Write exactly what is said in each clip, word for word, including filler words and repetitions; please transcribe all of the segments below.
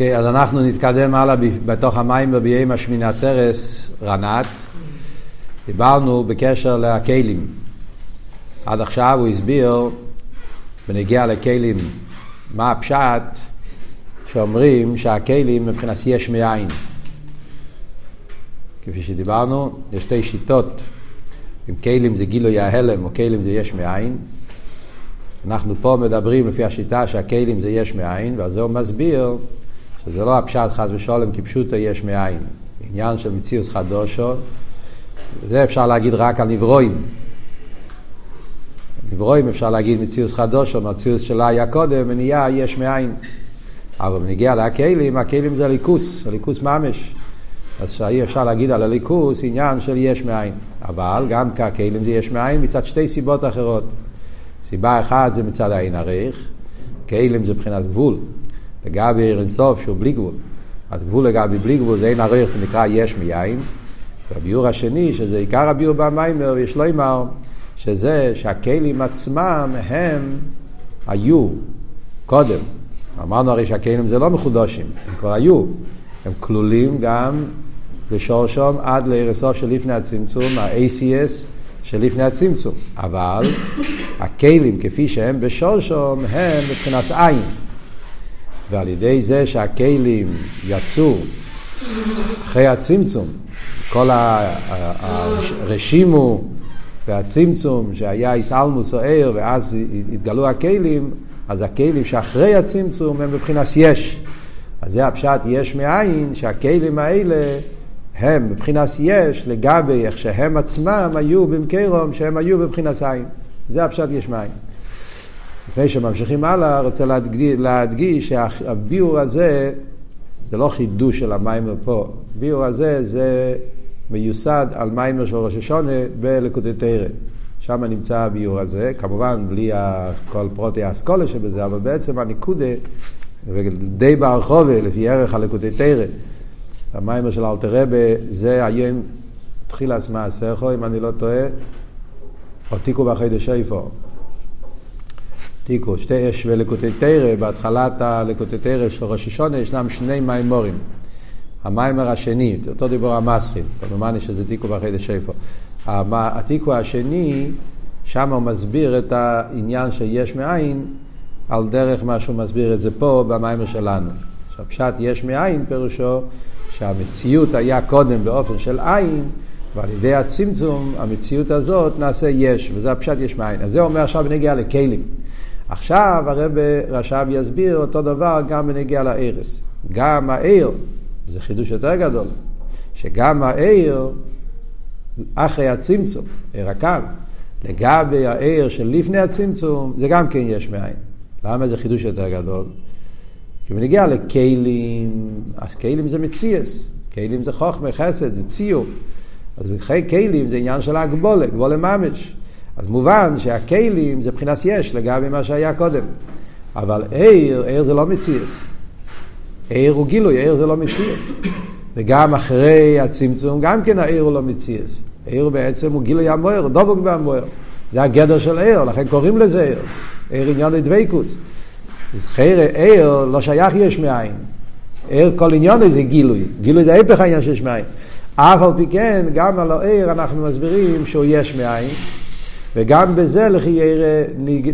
כן, אז אנחנו נתקדם הלאה בתוך המים בביים השמיני הצרס, רנת. דיברנו בקשר לכלים. עד עכשיו הוא הסביר, בנגיע לכלים, מה הפשט שאומרים שהכלים מבחינת יש מאין. כפי שדיברנו, יש שתי שיטות. אם כלים זה גילוי ההלם או כלים זה יש מאין. אנחנו פה מדברים לפי השיטה שהכלים זה יש מאין, ואז הוא מסביר שזה לא הפשט חס ושולם כי פשוטו יש מאין. עניין של מציאות חדושו, זה אפשר להגיד רק על נברואים. נברואים אפשר להגיד מציאות חדושו, מציאות שלה היה קודם ונהיה יש מאין. אבל בנגיע לכלים, הכלים זה הליכוס, הליכוס ממש. אז שאי אפשר להגיד על הליכוס עניין של יש מאין. אבל גם ככלים זה יש מאין מצד שתי סיבות אחרות. סיבה אחת זה מצד העין הריך, כלים זה בחינת גבול. לגבי אין סוף שהוא בלי גבול. אז גבול לגבי בלי גבול זה אין הריך, זה נקרא יש מיין. והביור השני, שזה עיקר הביור במיימר, יש לו אמר, שזה שהכלים עצמם הם היו קודם. אמרנו הרי שהכלים זה לא מחודשים, הם כבר היו. הם כלולים גם לשורשום עד להירסוף של לפני הצמצום, ה-A C S של לפני הצמצום. אבל הכלים כפי שהם בשורשום הם מבחינת עין. ועל ידי זה שהכלים יצאו אחרי הצמצום, כל הרשימו והצמצום שהיה ישאלמו סוער ואז התגלו הכלים, אז הכלים שאחרי הצמצום הם מבחינת יש. אז זה הפשט יש מאין, שהכלים האלה הם מבחינת יש לגבי איך שהם עצמם היו במקרום, שהם היו בבחינת עין. זה הפשט יש מאין. לפני שממשיכים הלאה, רוצה להדגיש, להדגיש שהביאור הזה, זה לא חידוש של המיימר פה. הביאור הזה זה מיוסד על מיימר של ראש השונה בליקוטי תורה. שם נמצא הביאור הזה, כמובן בלי כל פרוטי האסכולה שבזה, אבל בעצם הניקודה, די ברחובה, לפי ערך הליקוטי תורה. המיימר של אלתר רבי, זה היום תחילת מעשר חו, אם אני לא טועה, עתיקו בחידושי איפה. תיקו, שתי אש ולקוטי תרא, בהתחלת הלקוטי תרא של ראש השונה, ישנם שני מיימורים. המיימר השני, אותו דיבור המסחיל, כמובן שזה תיקו באחד השפע. התיקו השני, שם הוא מסביר את העניין שיש מאין, על דרך מה שהוא מסביר את זה פה, במיימר שלנו. שהפשט יש מאין פירושו, שהמציאות היה קודם באופן של עין, ועל ידי הצמצום, המציאות הזאת נעשה יש, וזה הפשט יש מאין. אז זה אומר עכשיו נגיע לכלים. עכשיו הרב רשב יסביר אותו דבר גם בנגיע לארץ. גם העיר, זה חידוש יותר גדול, שגם העיר אחרי הצמצום, עיר הקו, לגבי העיר של לפני הצמצום, זה גם כן יש מאין. למה זה חידוש יותר גדול? כי בנגיע לכלים, אז כלים זה מציאס, כלים זה חוכמה, חסד, זה ציור. אז כלים זה עניין של הגבולה, גבולה ממש. אז מובן שהכלים זה בחינת יש לגבי מה שהיה קודם. אבל עיר, עיר זה לא מציאס. עיר הוא גילוי, עיר זה לא מציאס. וגם אחרי הצמצום, גם כן העיר הוא לא מציאס. עיר בעצם הוא גילוי המוער, דבוק במוער. זה הגדר של עיר, לכן קוראים לזה עיר. עיר עניין הדבקוס. אז חייר, עיר לא שייך יש מאין. עיר כל עניין הזה גילוי. גילוי זה ההפך העניין שיש מאין. אף על פי כן, גם על העיר אנחנו מסבירים שהוא יש מאין. וגם בזה לחייר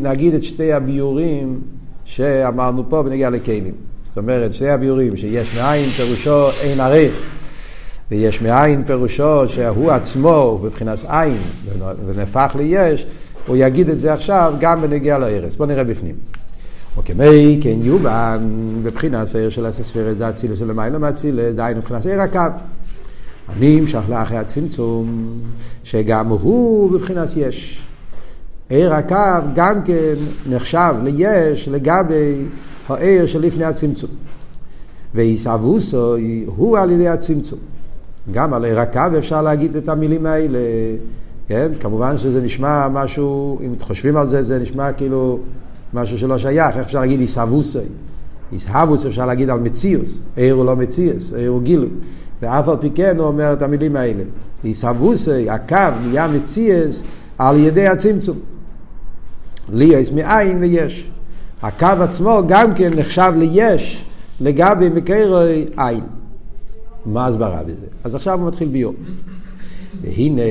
נגיד את שתי הביורים שאמרנו פה בנגיע לכלים. זאת אומרת, שתי הביורים שיש מאין פירושו אין ערך, ויש מאין פירושו שהוא עצמו בבחינת עין, ונהפך ליש, הוא יגיד את זה עכשיו גם בנגיע לארץ. בוא נראה בפנים. וכמי כן יובן בבחינת העיר של הספירס, זה אצילס ולמעלה מאצילס, זה עין בבחינת עיר הקו. אני אמשך לאחרי הצמצום, שגם הוא בבחינת יש. עיר הקו גם כן נחשב ליש לגבי העיר שלפני הצמצום. ואיסאווסו הוא על ידי הצמצום. גם על עיר הקו אפשר להגיד את המילים האלה. כן? כמובן שזה נשמע משהו, אם חושבים על זה, זה נשמע כאילו משהו שלא שייך. איך אפשר להגיד איסאווסו? איסאווסו אפשר להגיד על מציאוס. עיר הוא לא מציאוס, עיר הוא גילוי. ואף על פי כן הוא אומר את המילים האלה. איסאווסי, הקו נהיה מציאס על ידי הצמצום. ליש, מאין ליש. הקו עצמו גם כן נחשב ליש לגבי מקרוי עין. מה הסברה בזה? אז עכשיו הוא מתחיל ביום. והנה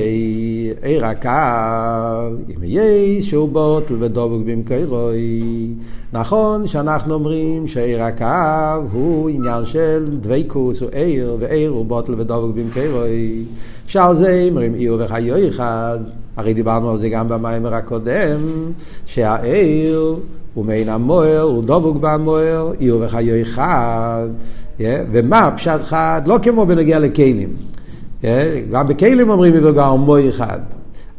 אי רקב אם יהיה שהוא בוטל ודבוק במקרוי. נכון שאנחנו אומרים שאי רקב הוא עניין של דבקוס, הוא איר, ואיר הוא בוטל ודבוק במקרוי. שעל זה אומרים איר וחיו אחד. הרי דיברנו על זה גם במאמר הקודם, שהאיר הוא מעין המואר, הוא דבוק במואר, איר וחיו אחד. ומה פשט חד? לא כמו בנגיע לכלים. גם בכלים אומרים מבוגר מוי אחד,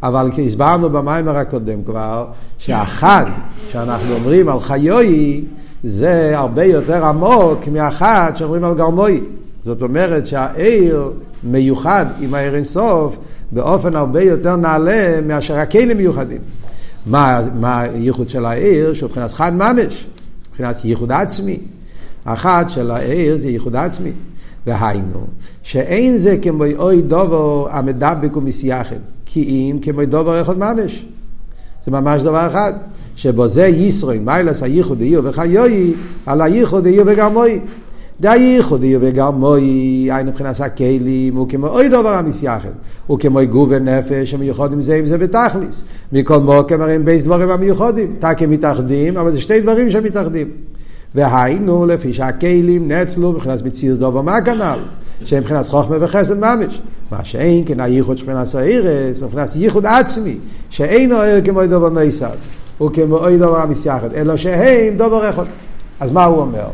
אבל הסברנו במאמר הקודם כבר שהחד שאנחנו אומרים על חיוי זה הרבה יותר עמוק מהחד שאומרים על גרמוי. זאת אומרת שהעיר מיוחד עם העיר אינסוף באופן הרבה יותר נעלה מאשר הכלים מיוחדים. מה, מה הייחוד של העיר? שהוא מבחינת חד ממש, מבחינת ייחוד עצמי. החד של העיר זה ייחוד עצמי, והיינו שאין זה כמו אוי דובר המדבק ומסייחד, כי אם כמו דובר אחד ממש, זה ממש דבר אחד שבו זה ישראל מיילס הייחודיות וחיוי על הייחודיות וגרמוי. די הייחודיות וגרמוי אין מבחינת הכלים הוא כמו אוי דובר המסייחד, הוא כמו גוף ונפש המיוחדים זה עם זה בתכליס, מכל מוקם הרי הם בין דברים המיוחדים תקם מתאחדים, אבל זה שתי דברים שמתאחדים. והיינו לפי שהכלים נצלו מבחינת מציאות דוב ומגנל, שהם מבחינת חוכמה וחסד ממש. מה שאין כן הייחוד שמבחינת העירס, מבחינת ייחוד עצמי, שאין העיר כמו דובר ניסד, וכמו דובר המסייחד, אלא שהם דובר אחד. אז מה הוא אומר?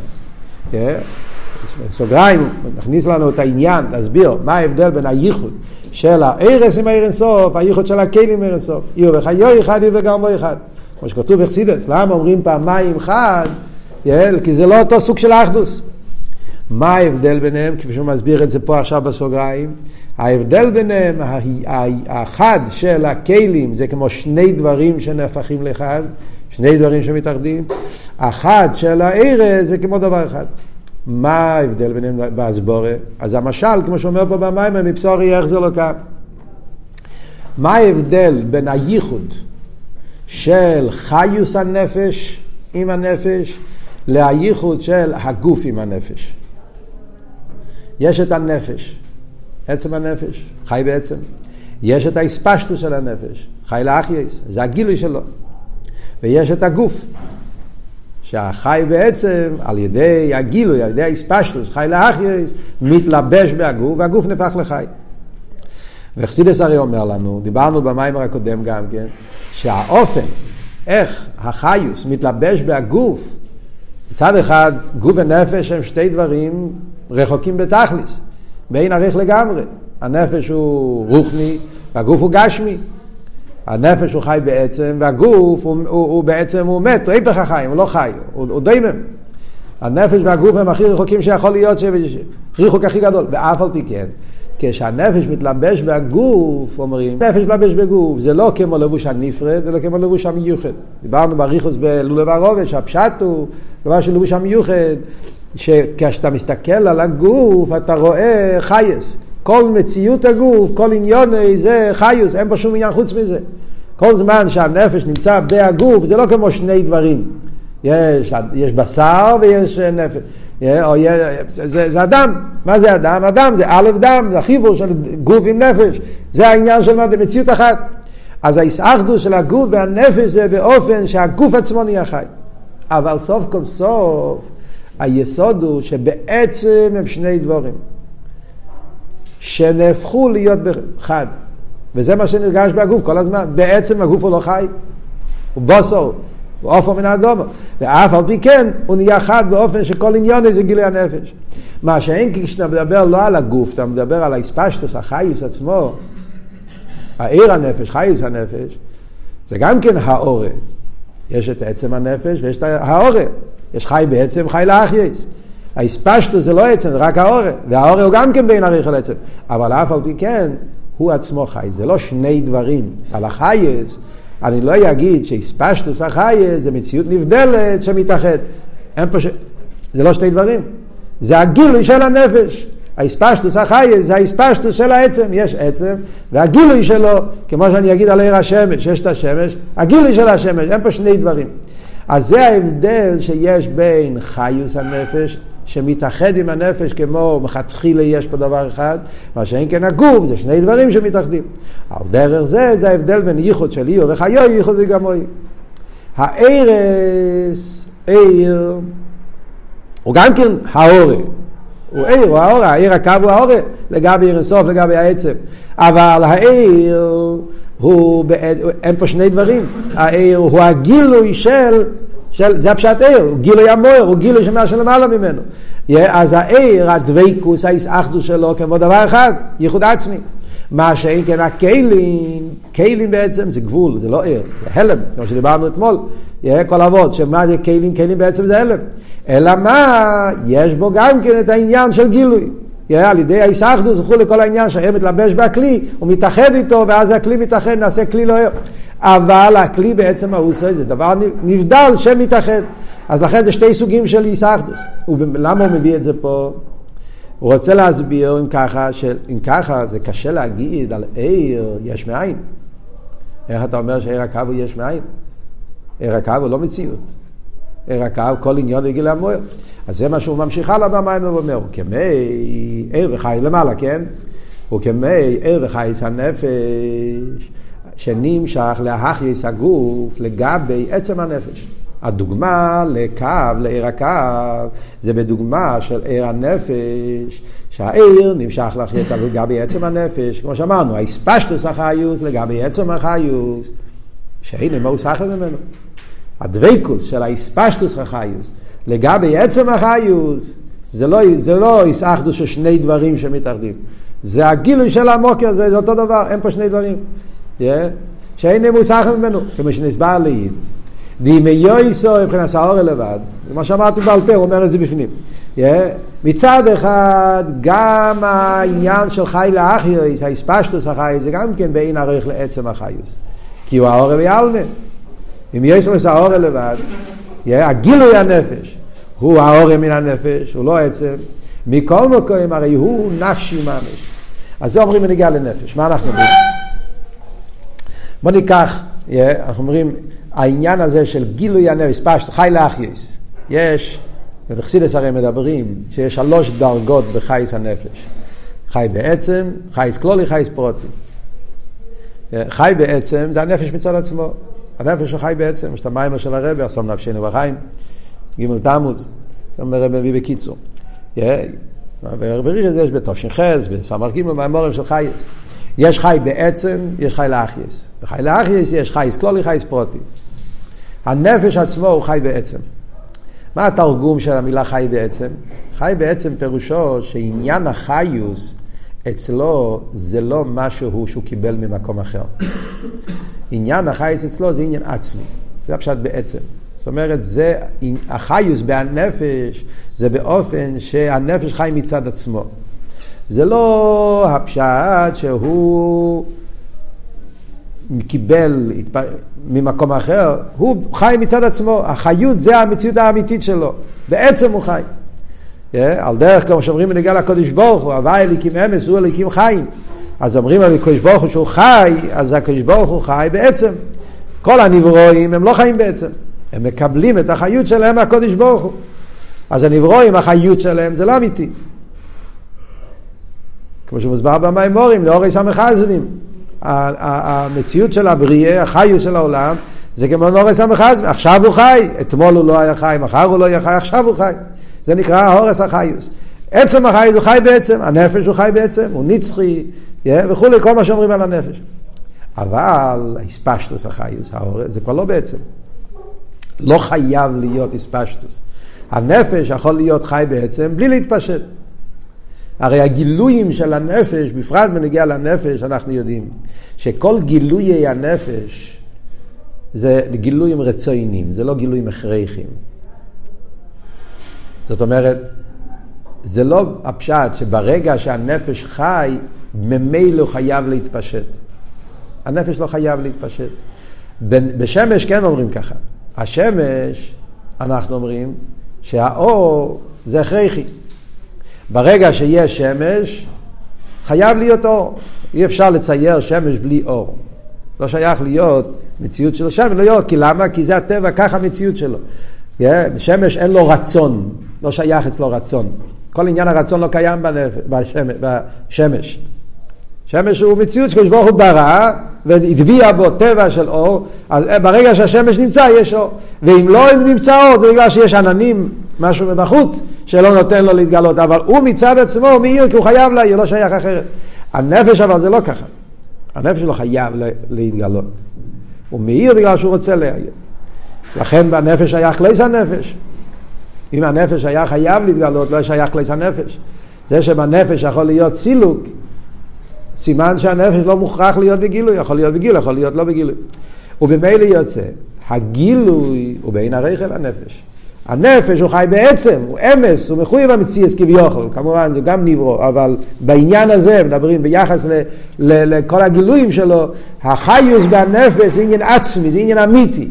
סוגריים, נכניס לנו את העניין, להסביר מה ההבדל בין הייחוד של העירס עם העיר אינסוף, הייחוד של הכלים עם העיר אינסוף. יהיו וחיו אחד, יהיו וגרמו אחד. כמו שכתוב בחסידות, למה אומרים פעמיים חד? יעל, כי זה לא אותו סוג של אחדוס. מה ההבדל ביניהם? כפי שהוא מסביר את זה פה עכשיו בסוגריים. ההבדל ביניהם, האחד של הכלים, זה כמו שני דברים שנהפכים לאחד, שני דברים שמתאחדים. אחד של העיר זה כמו דבר אחד. מה ההבדל ביניהם בהסבורה? אז המשל, כמו שאומר פה במים, מבשורי איך זה לא קם. מה ההבדל בין הייחוד של חיוס הנפש עם הנפש, להייחוד של הגוף עם הנפש? יש את הנפש, עצם הנפש, חי בעצם. יש את ההספשטו של הנפש, חי לאחייס, זה הגילוי שלו. ויש את הגוף, שהחי בעצם, על ידי הגילוי, על ידי ההספשטו, חי לאחייס, מתלבש בהגוף, והגוף נפח לחי. וחסידס הרי אומר לנו, דיברנו במאמר הקודם גם כן, שהאופן, איך החיוס מתלבש בהגוף, מצד אחד, גוף ונפש הם שתי דברים רחוקים בתכליס, בין ערך לגמרי. הנפש הוא רוחני, והגוף הוא גשמי. הנפש הוא חי בעצם, והגוף הוא, הוא, הוא בעצם הוא מת, הוא איפך החיים, הוא לא חי, הוא, הוא דיימם. הנפש והגוף הם הכי רחוקים שיכול להיות, ריחוק הכי גדול, ואף על פי כן. כשהנפש מתלבש בגוף, אומרים, נפש מתלבש בגוף, זה לא כמו לבוש הנפרד, זה לא כמו לבוש המיוחד. דיברנו בריחוס בלולב הרובש, הפשט הוא דבר של לבוש המיוחד, שכשאתה מסתכל על הגוף, אתה רואה חייס. כל מציאות הגוף, כל עניוני זה חיוס, אין פה שום עניין חוץ מזה. כל זמן שהנפש נמצא בהגוף, זה לא כמו שני דברים. יש, יש בשר ויש נפש. זה אדם. מה זה אדם? אדם זה א' דם, זה החיבור של גוף עם נפש, זה העניין של מציאות אחת. אז ההסאחדות של הגוף והנפש זה באופן שהגוף עצמו נהיה חי, אבל סוף כל סוף היסוד הוא שבעצם הם שני דברים שנהפכו להיות חד, וזה מה שנרגש בגוף כל הזמן. בעצם הגוף הוא לא חי, הוא בוסור, הוא אופו מן האדומו, ואף על פי כן הוא נהיה חד באופן שכל עניון זה גילוי הנפש. מה שאין כי כשאתה מדבר לא על הגוף, אתה מדבר על ההספשטוס, החייס עצמו, העיר הנפש, חייס הנפש, זה גם כן האורה. יש את עצם הנפש ויש את האורה. יש חי בעצם, חי לאחייס. ההספשטוס זה לא עצם, זה רק האורה. והאורה הוא גם כן בין עריך לעצם. אבל אף על פי כן הוא עצמו חי. זה לא שני דברים. על החייס, אני לא אגיד שהספשטוס החייס זה מציאות נבדלת שמתאחד. אין פה ש... זה לא שני דברים. זה הגילוי של הנפש. ההספשטוס החייס זה ההספשטוס של העצם. יש עצם והגילוי שלו, כמו שאני אגיד על עיר השמש, יש את השמש, הגילוי של השמש, אין פה שני דברים. אז זה ההבדל שיש בין חיוס הנפש שמתאחד עם הנפש, כמו מחתחילה יש פה דבר אחד, מה שאין כן הגוף, זה שני דברים שמתאחדים. על דרך זה, זה ההבדל בין ייחוד של איו וחיו, ייחוד וגמוי. הערס, עיר, הוא גם כן האורה. הוא עיר, הוא האורה, העיר הקו הוא האורה, לגבי עיר הסוף, לגבי העצם. אבל העיר, הוא, אין פה שני דברים. העיר הוא הגילוי של... של, זה הפשט עיר, הוא גילוי המוער, הוא גילוי שמה שלמעלה ממנו. אז העיר, הדוויקוס, האחדות שלו, כמו דבר אחד, ייחוד עצמי. מה שאין כן הכלים, כלים בעצם זה גבול, זה לא עיר, זה הלם, כמו שדיברנו אתמול, כל עבוד, שמה זה כלים, כלים בעצם זה הלם. אלא מה, יש בו גם כן את העניין של גילוי. על ידי האחדות זכו לכל העניין שהם מתלבש בכלי, הוא מתאחד איתו, ואז הכלי מתאחד, נעשה כלי לא עיר. אבל הכלי בעצם האוסוי זה דבר נבדל שמתאחד. אז לכן זה שתי סוגים של איסאחדוס. ולמה הוא מביא את זה פה? הוא רוצה להסביר אם ככה, של, אם ככה זה קשה להגיד על עיר יש מאין. איך אתה אומר שעיר הקו הוא יש מאין? עיר הקו הוא לא מציאות. עיר הקו כל עניון רגיל המוער. אז זה מה שהוא ממשיך הלאה במים ואומר, הוא כמי עיר וחי למעלה, כן? הוא כמי עיר וחי הנפש. שנמשך להחייס הגוף לגבי עצם הנפש. הדוגמה לקו, לעיר הקו, זה בדוגמה של עיר הנפש, שהעיר נמשך להחייס לגבי עצם הנפש, כמו שאמרנו, ההספשטוס החיוס לגבי עצם החיוס, שהנה מה הוא שחר ממנו. הדוויקוס של ההספשטוס החיוס לגבי עצם החיוס, זה לא, זה לא הסאחדוס של שני דברים שמתאחדים. זה הגילוי של המוקר, זה, זה אותו דבר, אין פה שני דברים. שאין מוסך ממנו, כמו שנסבר לעיל דימי יויסו מבחינת האור לבד, כמו שאמרתי בעל פה, הוא אומר את זה בפנים. מצד אחד גם העניין של חי לאחיוס, ההספשטוס החיוס, זה גם כן בין הרוח לעצם החיוס, כי הוא האור ויעלמה. אם יויסו מסע האור לבד, הגילוי הנפש הוא האור מן הנפש, הוא לא עצם. מכל מקום הרי הוא נפשי ממש. אז זה אומרים בנגיעה לנפש. מה אנחנו אומרים? בוא ניקח, אנחנו אומרים, העניין הזה של גילוי הנפש, פשט, חי לאחייס. יש, ובחסידס הרי מדברים, שיש שלוש דרגות בחייס הנפש. חי בעצם, חייס כלולי, חייס פרוטי. חי בעצם, זה הנפש מצד עצמו. הנפש הוא חי בעצם, יש את המים של הרבי, אסום נפשנו בחיים, ג' תמוז, הרבי מביא בקיצור. ובריך הזה יש בתופשין חז, בסמר ג' מהמורם של חייס. יש חי בעצם, יש חי לאחייס. בחי לאחייס יש חייס כלולי, חייס פרוטי. הנפש עצמו הוא חי בעצם. מה התרגום של המילה חי בעצם? חי בעצם פירושו שעניין החיוס אצלו זה לא משהו שהוא קיבל ממקום אחר. עניין החיוס אצלו זה עניין עצמי. זה הפשט בעצם. זאת אומרת, זה, החיוס בנפש זה באופן שהנפש חי מצד עצמו. זה לא הפשעת שהוא קיבל ממקום אחר, הוא חי מצד עצמו, החיות זה המציאות האמיתית שלו, בעצם הוא חי. על דרך כמו שאומרים בנגיעה לקדוש ברוך הוא, הווה אליקים אמס, הוא אליקים חיים. אז אומרים על הקדוש ברוך הוא שהוא חי, אז הקדוש ברוך הוא חי בעצם. כל הנברואים הם לא חיים בעצם, הם מקבלים את החיות שלהם מהקדוש ברוך הוא. אז הנברואים, החיות שלהם זה לא אמיתי. כמו שמוסבר במאמרים, לאורי סמך חזנים. המציאות של הבריאה, החיות של העולם, זה כמו לאורי סמך חזנים. עכשיו הוא חי, אתמול הוא לא היה חי, מחר הוא לא היה חי, עכשיו הוא חי. זה נקרא ההורס החיוס. עצם החיוס הוא חי בעצם, הנפש הוא חי בעצם, הוא נצחי, וכו', כל מה שאומרים על הנפש. אבל הספשטוס החיוס, ההורס, זה כבר לא בעצם. לא חייב להיות הספשטוס. הנפש יכול להיות חי בעצם בלי להתפשט. הרי הגילויים של הנפש, בפרט בנגיע לנפש, אנחנו יודעים שכל גילויי הנפש זה גילויים רצוינים, זה לא גילויים הכרחיים. זאת אומרת, זה לא הפשט שברגע שהנפש חי, ממילא חייב להתפשט. הנפש לא חייב להתפשט. בשמש כן אומרים ככה. השמש, אנחנו אומרים שהאור זה הכרחי. ברגע שיש שמש, חייב להיות אור. אי אפשר לצייר שמש בלי אור. לא שייך להיות מציאות של שמש, לא יור, כי למה? כי זה הטבע, ככה המציאות שלו. שמש אין לו רצון, לא שייך אצלו רצון. כל עניין הרצון לא קיים בשמש. שמש הוא מציאות שקדוש ברוך הוא ברא והטביע בו טבע של אור, אז ברגע שהשמש נמצא יש אור, ואם לא נמצא אור זה בגלל שיש עננים, משהו מבחוץ שלא נותן לו להתגלות, אבל הוא מצד עצמו מאיר כי הוא חייב לה, הוא לא שייך אחרת. הנפש אבל זה לא ככה, הנפש לא חייב להתגלות, הוא מאיר בגלל שהוא רוצה להעיר. לכן בנפש שייך כלייס הנפש. אם הנפש היה חייב להתגלות לא שייך כלייס הנפש. זה שבנפש יכול להיות סילוק, סימן שהנפש לא מוכרח להיות בגילוי, יכול להיות בגילוי, יכול להיות לא בגילוי. ובמילא יוצא, הגילוי הוא בין הרחב הנפש. הנפש הוא חי בעצם, הוא אמס, הוא מחויב המציאות כביכול, כמובן זה גם נברא, אבל בעניין הזה מדברים ביחס ל, ל, לכל הגילויים שלו, החיוס בנפש זה עניין עצמי, זה עניין אמיתי.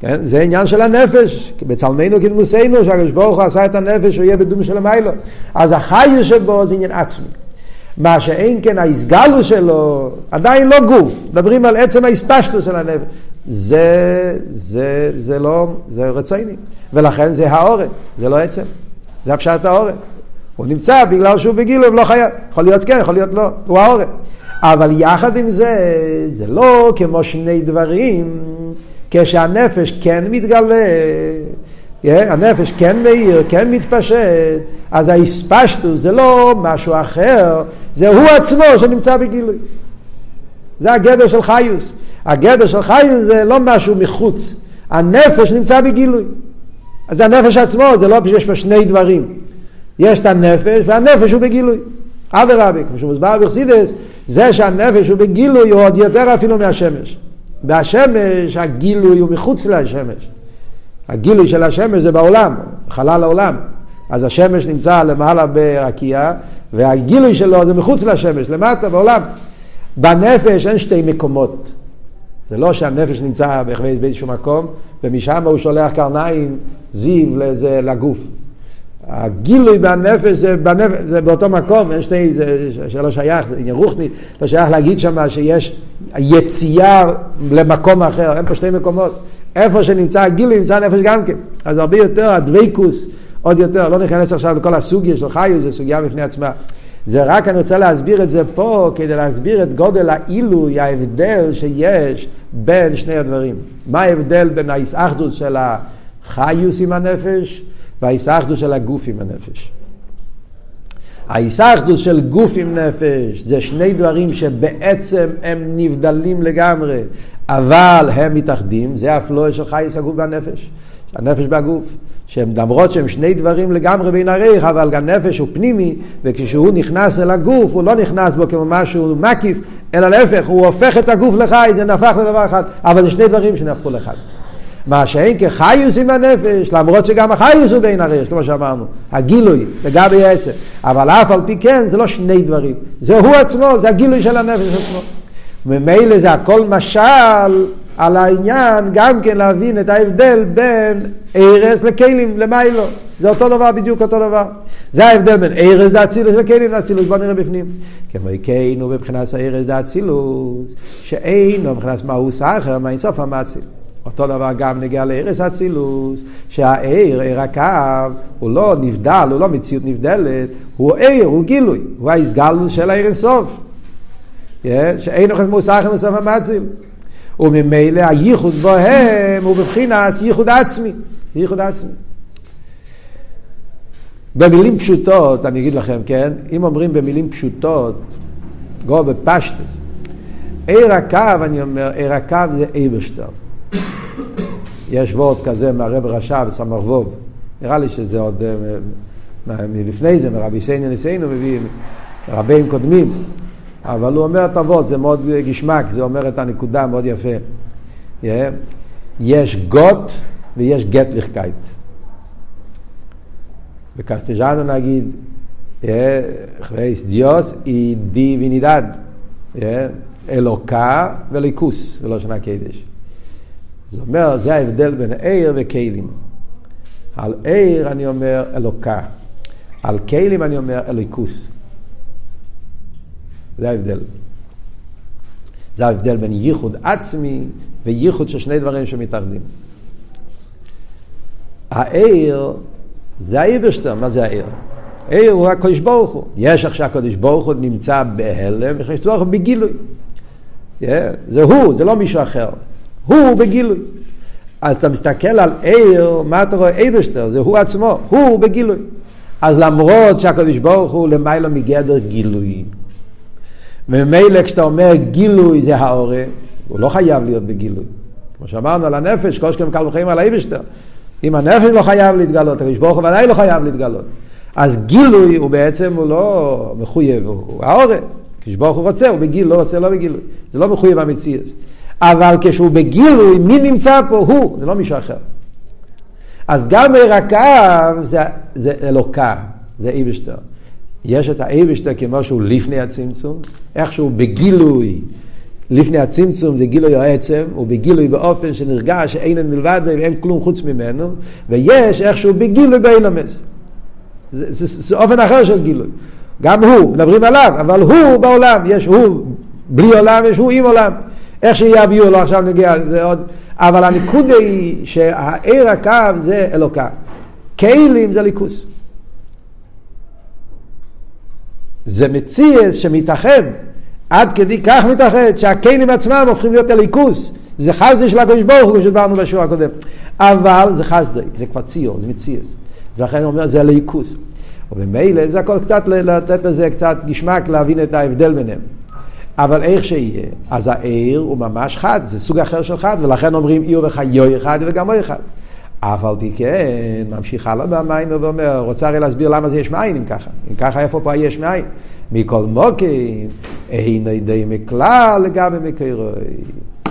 כן? זה עניין של הנפש, בצלמנו כדמוסנו, שהקדוש ברוך הוא עשה את הנפש, הוא יהיה בדום של המעלה. אז החיוס שבו זה עניין עצמי. מה שאין כן ההסגלו שלו, עדיין לא גוף, מדברים על עצם ההספשטו של הנפש, זה, זה, זה לא, זה רציני, ולכן זה האורן, זה לא עצם, זה הפשט האורן, הוא נמצא בגלל שהוא בגילו, הוא לא חייב, יכול להיות כן, יכול להיות לא, הוא האורן, אבל יחד עם זה, זה לא כמו שני דברים, כשהנפש כן מתגלה, הנפש כן מאיר, כן מתפשט, אז ההספשטו זה לא משהו אחר, זה הוא עצמו שנמצא בגילוי. זה הגדר של חיוס. הגדר של חיוס זה לא משהו מחוץ. הנפש נמצא בגילוי. אז הנפש עצמו, זה לא שיש פה שני דברים. יש את הנפש והנפש הוא בגילוי. אדרבה, כמו שמוסבר בחסידות, זה שהנפש הוא בגילוי הוא עוד יותר אפילו מהשמש. בהשמש הגילוי הוא מחוץ להשמש. הגילוי של השמש זה בעולם, חלל העולם. אז השמש נמצא למעלה ברקיע, והגילוי שלו זה מחוץ לשמש, למטה בעולם. בנפש אין שתי מקומות. זה לא שהנפש נמצא באיזשהו מקום, ומשם הוא שולח קרניים זיו לזה, לגוף. הגילוי בנפש זה, בנפש, זה באותו מקום, אין שתי, זה, שלא שייך, זה עניין רוחני, לא שייך להגיד שמה שיש יציאה למקום אחר, אין פה שתי מקומות. איפה שנמצא הגילוי, נמצא הנפש גם כן. אז הרבה יותר, הדוויקוס, עוד יותר, לא נכנס עכשיו לכל הסוגיה של חיוס, זו סוגיה בפני עצמה. זה רק אני רוצה להסביר את זה פה, כדי להסביר את גודל העילוי, ההבדל שיש בין שני הדברים. מה ההבדל בין ההסאחדות של החיוס עם הנפש, וההסאחדות של הגוף עם הנפש. ההסאחדות של גוף עם נפש, זה שני דברים שבעצם הם נבדלים לגמרי. אבל הם מתאחדים, זה הפלואה של חייס הגוף והנפש, הנפש בגוף, שלמרות שהם שני דברים לגמרי בין הרייך, אבל הנפש הוא פנימי, וכשהוא נכנס אל הגוף, הוא לא נכנס בו כמו משהו מקיף, אלא להפך, הוא הופך את הגוף לחי, זה נהפך לדבר אחד, אבל זה שני דברים שנהפכו לחד. מה שאין כחיוס עם הנפש, למרות שגם החיוס הוא בין הרייך, כמו שאמרנו, הגילוי, לגבי העצם, אבל אף על פי כן, זה לא שני דברים, זה הוא עצמו, זה הגילוי של הנפש עצמו. וממילא זה הכל משל על העניין גם כן להבין את ההבדל בין ערס לכלים למיילו. זה אותו דבר, בדיוק אותו דבר. זה ההבדל בין ערס דאצילוס לכלים דאצילוס. בוא נראה בפנים. כמו הכינו בבחינס הערס דאצילוס, שאינו מבחינס מהו סחר, מהי סוף המאציל. אותו דבר גם נגיע לערס אצילוס, שהעיר, עיר הקו, הוא לא נבדל, הוא לא מציאות נבדלת, הוא עיר, הוא גילוי, הוא ההסגלות של העיר סוף. שאין אוכס מוסחים בסוף המצים, וממילא הייחוד בהם הוא בבחינת ייחוד עצמי, ייחוד עצמי. במילים פשוטות אני אגיד לכם, כן, אם אומרים במילים פשוטות גו בפשטס, עיר הקו, אני אומר עיר הקו זה אייבשטר. יש וורד כזה מהרב רשע בסמר ווב, נראה לי שזה עוד מלפני זה מרבי סיינו ניסיינו מביאים רבים קודמים, אבל הוא אומר את אבות, זה מאוד גשמק, זה אומר את הנקודה מאוד יפה. Yeah. יש גוט ויש גט לחקייט. בקסטג'אנו נגיד, חייס yeah, דיוס, אי די ונידד. Yeah. אלוקה וליקוס, ולא שנה קדש. זה אומר, זה ההבדל בין עיר וכלים. על עיר אני אומר אלוקה, על כלים אני אומר אליקוס. זה ההבדל. זה ההבדל בין ייחוד עצמי וייחוד של שני דברים שמתאחדים. העיר, זה האיברשטר, מה זה העיר? העיר הוא הקודש ברוך הוא. יש עכשיו הקודש ברוך הוא נמצא בהלם, וקודש ברוך הוא בגילוי. Yeah, זה הוא, זה לא מישהו אחר. הוא בגילוי. אז אתה מסתכל על עיר, מה אתה רואה? איברשטר, זה הוא עצמו, הוא בגילוי. אז למרות שהקודש ברוך הוא למעלה מגדר גילוי. וממילא כשאתה אומר גילוי זה האורה, הוא לא חייב להיות בגילוי. כמו שאמרנו על הנפש, כל שכם קל וחיים על האיברשטר. אם הנפש לא חייב להתגלות, הקודש ברוך הוא ודאי לא חייב להתגלות. אז גילוי הוא בעצם, הוא לא מחויב, הוא האורה. הקודש ברוך הוא רוצה, הוא בגילוי, לא רוצה, לא בגילוי. זה לא מחויב המציאות. אבל כשהוא בגילוי, מי נמצא פה? הוא, זה לא מישהו אחר. אז גם הרקב זה, זה אלוקה, זה איבשטר. יש את האיבשטר כמו שהוא לפני הצמצום, איכשהו בגילוי. לפני הצמצום זה גילוי העצם, הוא בגילוי באופן שנרגש שאין מלבד ואין כלום חוץ ממנו, ויש איכשהו בגילוי באילמס. זה, זה, זה, זה אופן אחר של גילוי. גם הוא, מדברים עליו, אבל הוא בעולם, יש הוא בלי עולם, יש הוא עם עולם. איך שיעביעו לו עכשיו נגיע, זה עוד... אבל הנקודה היא שהעיר הקו זה אלוקה. קהילים זה ליכוס. זה מציאס שמתאחד, עד כדי כך מתאחד, שהקהילים עצמם הופכים להיות הליכוס. זה חסדי של הקדוש ברוך הוא, כשדברנו בשיעור הקודם. אבל זה חסדי, זה כבר ציור, זה מציאס. זה אחרי אומר, זה הליכוס. ובמילא זה הכל קצת, לתת לזה קצת גשמק, להבין את ההבדל ביניהם. אבל איך שיהיה, אז העיר הוא ממש חד, זה סוג אחר של חד, ולכן אומרים אי וחיו אחד וגם הוא אחד. אבל פיקן, ממשיך הלאה מהמיים ואומר, רוצה הרי להסביר למה זה יש מאין אם ככה. אם ככה איפה פה יש מאין? מכל מוקים, אין ידי מכלל לגבי מקרוי.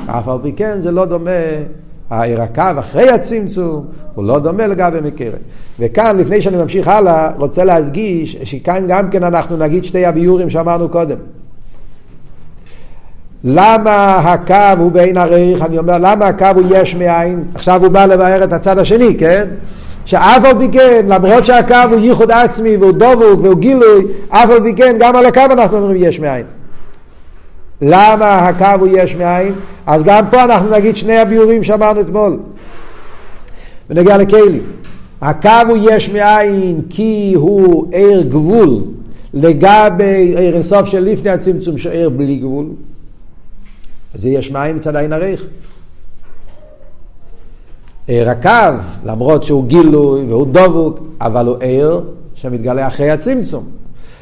אבל פיקן זה לא דומה, העיר הקו אחרי הצמצום, הוא לא דומה לגבי מקרוי. וכאן, לפני שאני ממשיך הלאה, רוצה להדגיש שכאן גם כן אנחנו נגיד שתי הביורים שאמרנו קודם. למה הקו הוא בין הריח, אני אומר, למה הקו הוא יש מאין, עכשיו הוא בא לבאר את הצד השני, כן? שאף על ביקן, למרות שהקו הוא ייחוד עצמי, והוא דבוק, והוא גילוי, אף על ביקן, גם על הקו אנחנו אומרים יש מאין. למה הקו הוא יש מאין? אז גם פה אנחנו נגיד שני הביורים שאמרנו אתמול. ונגיע לקהילים. הקו הוא יש מאין, כי הוא עיר גבול, לגבי עיר הסוף של לפני הצמצום, שעיר בלי גבול. אז יש מים מצד עין הריך. עיר הקו, למרות שהוא גילוי והוא דבוק, אבל הוא עיר שמתגלה אחרי הצמצום.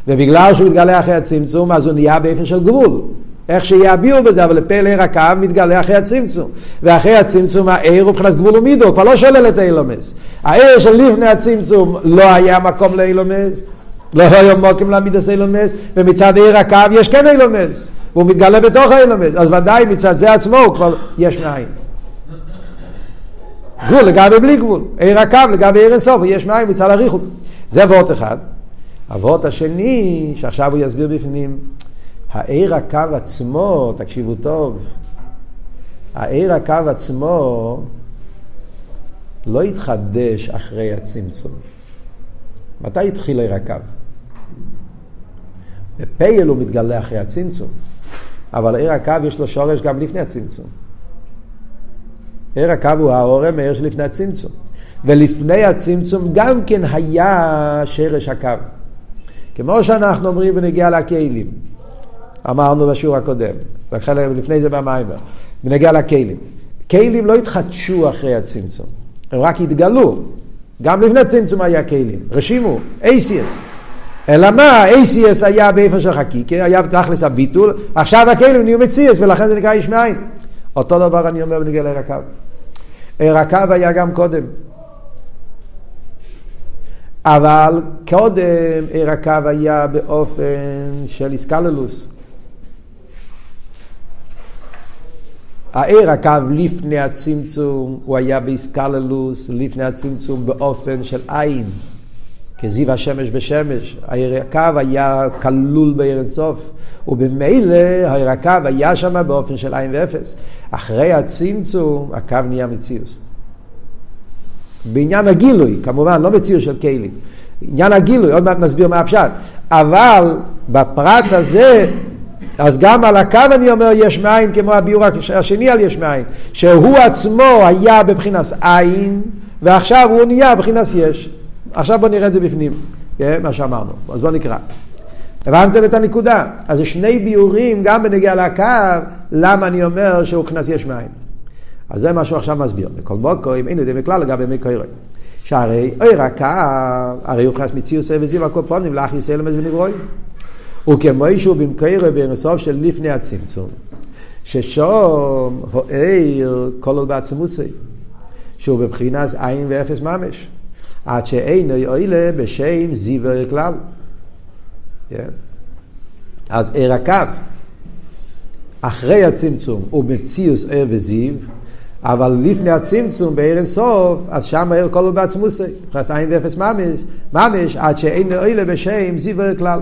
ובגלל שהוא מתגלה אחרי הצמצום, אז הוא נהיה באופן של גבול. איך שיעביעו בזה, אבל לפעיל עיר הקו מתגלה אחרי הצמצום. ואחרי הצמצום העיר הוא מבחינת גבול ומידו, כבר לא שולל את האילומס. העיר שלפני הצמצום לא היה מקום לאילומס, לא היה מוקים להמידס אילומס, ומצד עיר הקו יש כן אילומס. והוא מתגלה בתוך האילומס, אז ודאי מצד זה עצמו הוא כבר יש מאין. גבול לגבי בלי גבול, עיר הקו לגבי עיר אינסוף, יש מאין מצד הריחוק. זה וורט אחד. הוורט השני, שעכשיו הוא יסביר בפנים, העיר הקו עצמו, תקשיבו טוב, העיר הקו עצמו לא התחדש אחרי הצמצום. מתי התחיל עיר הקו? בפייל הוא מתגלה אחרי הצמצום, אבל עיר הקו יש לו שורש גם לפני הצמצום. עיר הקו הוא האורם, העיר שלפני הצמצום, ולפני הצמצום גם כן היה שרש הקו. כמו שאנחנו אומרים בנגיע לקהילים, אמרנו בשיעור הקודם, לפני זה במאמר, בנגיע לקהילים, קהילים לא התחדשו אחרי הצמצום, הם רק התגלו. גם לפני הצמצום היה קהילים, רשימו, אייסיאס. אלא מה? אייסיאס היה באיפה של חקיקה, היה בתכלס הביטול, עכשיו הקהילים נהיו מציאס, ולכן זה נקרא יש מאין. אותו דבר אני אומר בנגיע לעיר הקו. עיר הקו היה גם קודם. אבל קודם עיר הקו היה באופן של איסקללוס. העיר הקו לפני הצמצום, הוא היה באיסקללוס, לפני הצמצום באופן של עין. כזיו השמש בשמש, העיר הקו היה כלול בעיר אינסוף, ובמילא העיר הקו היה שם באופן של עין ואפס. אחרי הצמצום, הקו נהיה מציאוס. בעניין הגילוי, כמובן, לא מציאוס של קהילים. עניין הגילוי, עוד מעט נסביר מה הפשט. אבל בפרט הזה, אז גם על הקו אני אומר יש מאין, כמו הביור השני על יש מאין, שהוא עצמו היה בבחינת עין, ועכשיו הוא נהיה בבחינת יש. עכשיו בוא נראה את זה בפנים, מה שאמרנו. אז בוא נקרא. הבנתם את הנקודה? אז זה שני ביורים גם בנגיע לקו, למה אני אומר שהוא כנס יש מים. אז זה מה שהוא עכשיו מסביר. בכל מוקו, אם אין יודעים בכלל לגבי מי קוירי. שהרי, אוי רכה, הרי הוא כנס מציוסי וזיו הקופונים, לאח יסי למס ונברואים. וכמו אישהו במקוירי ברסוף של לפני הצמצום. ששום הועיר כל עוד בעצמוסי. שהוא בבחינת עין ואפס ממש. עד שאינו יועילה בשם זיו וכלל. אז עיר הקו אחרי הצמצום הוא מציוס עיר וזיו, אבל לפני הצמצום בעיר אינסוף, אז שם העיר כל הוא בעצמוסי, חס עין ואפס ממש, ממש עד שאין אוהילה בשם זיו ועיר כלל.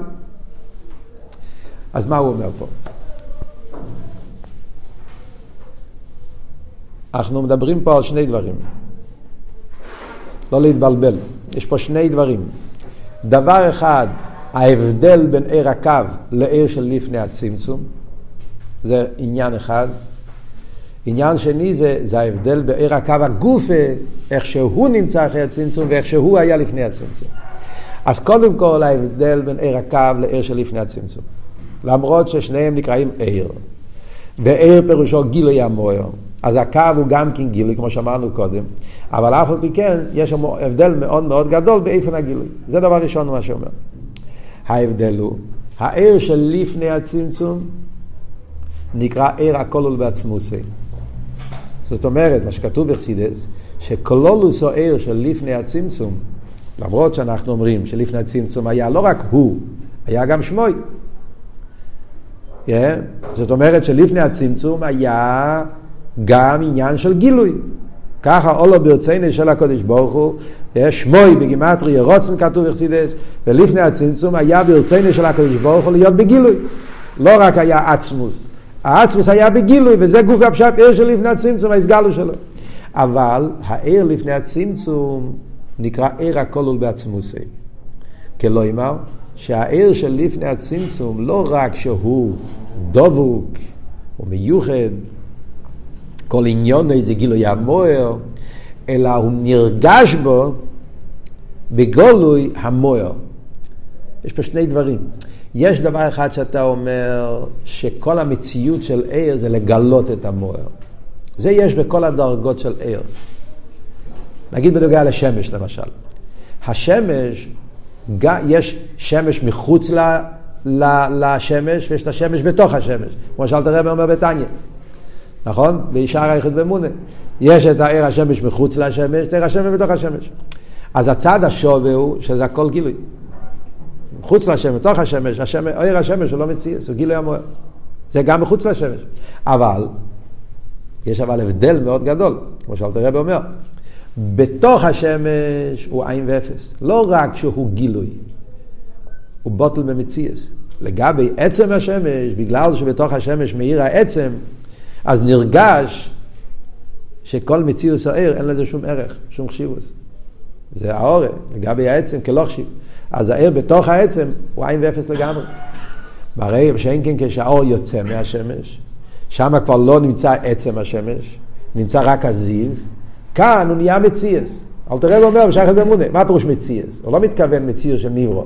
אז מה הוא אומר פה? אנחנו מדברים פה על שני דברים, לא להתבלבל. יש פה שני דברים. דבר אחד, ההבדל בין עיר הקו לעיר של לפני הצמצום, זה עניין אחד. עניין שני זה, זה ההבדל בעיר הקו הגופה, איך שהוא נמצא אחרי הצמצום ואיך שהוא היה לפני הצמצום. אז קודם כל ההבדל בין עיר הקו לעיר של לפני הצמצום. למרות ששניהם נקראים עיר. ועיר פירושו גילוי המויר. אז הקו הוא גם כן גילוי, כמו שאמרנו קודם. אבל אף על פי כן, יש הבדל מאוד מאוד גדול באיפן הגילוי. זה דבר ראשון מה שאומר. ההבדל הוא, העיר של לפני הצמצום, נקרא עיר הכלול בעצמוסי. זאת אומרת, מה שכתוב בחסידס, שכלולוס הוא עיר של לפני הצמצום, למרות שאנחנו אומרים שלפני הצמצום היה לא רק הוא, היה גם שמוי. Yeah. זאת אומרת שלפני הצמצום היה גם עניין של גילוי. ככה אולו ברצייני של הקודש ברוך הוא, יש שמוי בגימטריה רוצן כתוב בחסידס, ולפני הצמצום היה ברצייני של הקודש ברוך הוא להיות בגילוי. לא רק היה עצמוס. העצמוס היה בגילוי, וזה גוף הפשט עיר של לפני הצמצום, ההסגלו שלו. אבל העיר לפני הצמצום נקרא עיר הכלול בעצמוסי. כלא אמר, שהעיר של לפני הצמצום לא רק שהוא דבוק או מיוחד, כל עניון איזה גילוי המוער, אלא הוא נרגש בו בגולוי המוער. יש פה שני דברים. יש דבר אחד שאתה אומר שכל המציאות של עיר זה לגלות את המואר. זה יש בכל הדרגות של עיר. נגיד בדוגע לשמש למשל. השמש, יש שמש מחוץ ל, ל, לשמש ויש את השמש בתוך השמש. כמו שאלת הרבי אומר בתניה. נכון? בישער היחיד ומונה. יש את העיר השמש מחוץ לשמש, את העיר השמש בתוך השמש. אז הצד השווה הוא שזה הכל גילוי. חוץ לשמש, תוך השמש, השמש, עיר השמש הוא לא מציאס, הוא גילוי המוער. זה גם מחוץ לשמש. אבל, יש אבל הבדל מאוד גדול, כמו שאלתר רבי אומר. בתוך השמש הוא עין ואפס. לא רק שהוא גילוי, הוא בוטל במציאס. לגבי עצם השמש, בגלל שבתוך השמש מאיר העצם, אז נרגש שכל מציאוס העיר אין לזה שום ערך, שום חשיבוס. זה העורר, לגבי העצם כלא חשיבוס. אז העיר בתוך העצם הוא עין ואפס לגמרי. הרי שאין כן כשהאור יוצא מהשמש, שם כבר לא נמצא עצם השמש, נמצא רק הזיו, כאן הוא נהיה מציאס. אבל תראה ואומר, בשייך לדמונה, מה פירוש מציאס? הוא לא מתכוון מציאס של ניברו,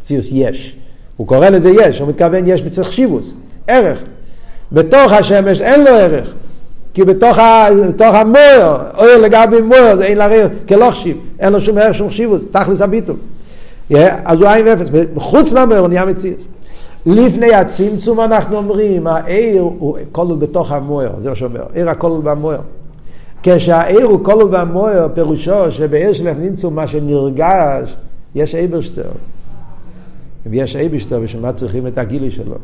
מציאס יש. הוא קורא לזה יש, הוא מתכוון יש בצריך שיבוס, ערך. בתוך השמש אין לו ערך, כי בתוך, ה, בתוך המוער, אוי לגבי מוער, אין לה ערך, כלא חשיב, אין לו שום ערך, שום שיבוס, תכלס הביטום. אז הוא עין ואפס, בחוץ למער הוא נהיה מציאס. לפני הצמצום אנחנו אומרים, העיר הוא כלול בתוך המוער, זה מה שאומר, עיר הכלול במוער. כשהעיר הוא כלול במוער, פירושו שבעיר של הצמצום מה שנרגש, יש אייברשטר. ויש אייברשטר ושמה צריכים את הגילוי שלו.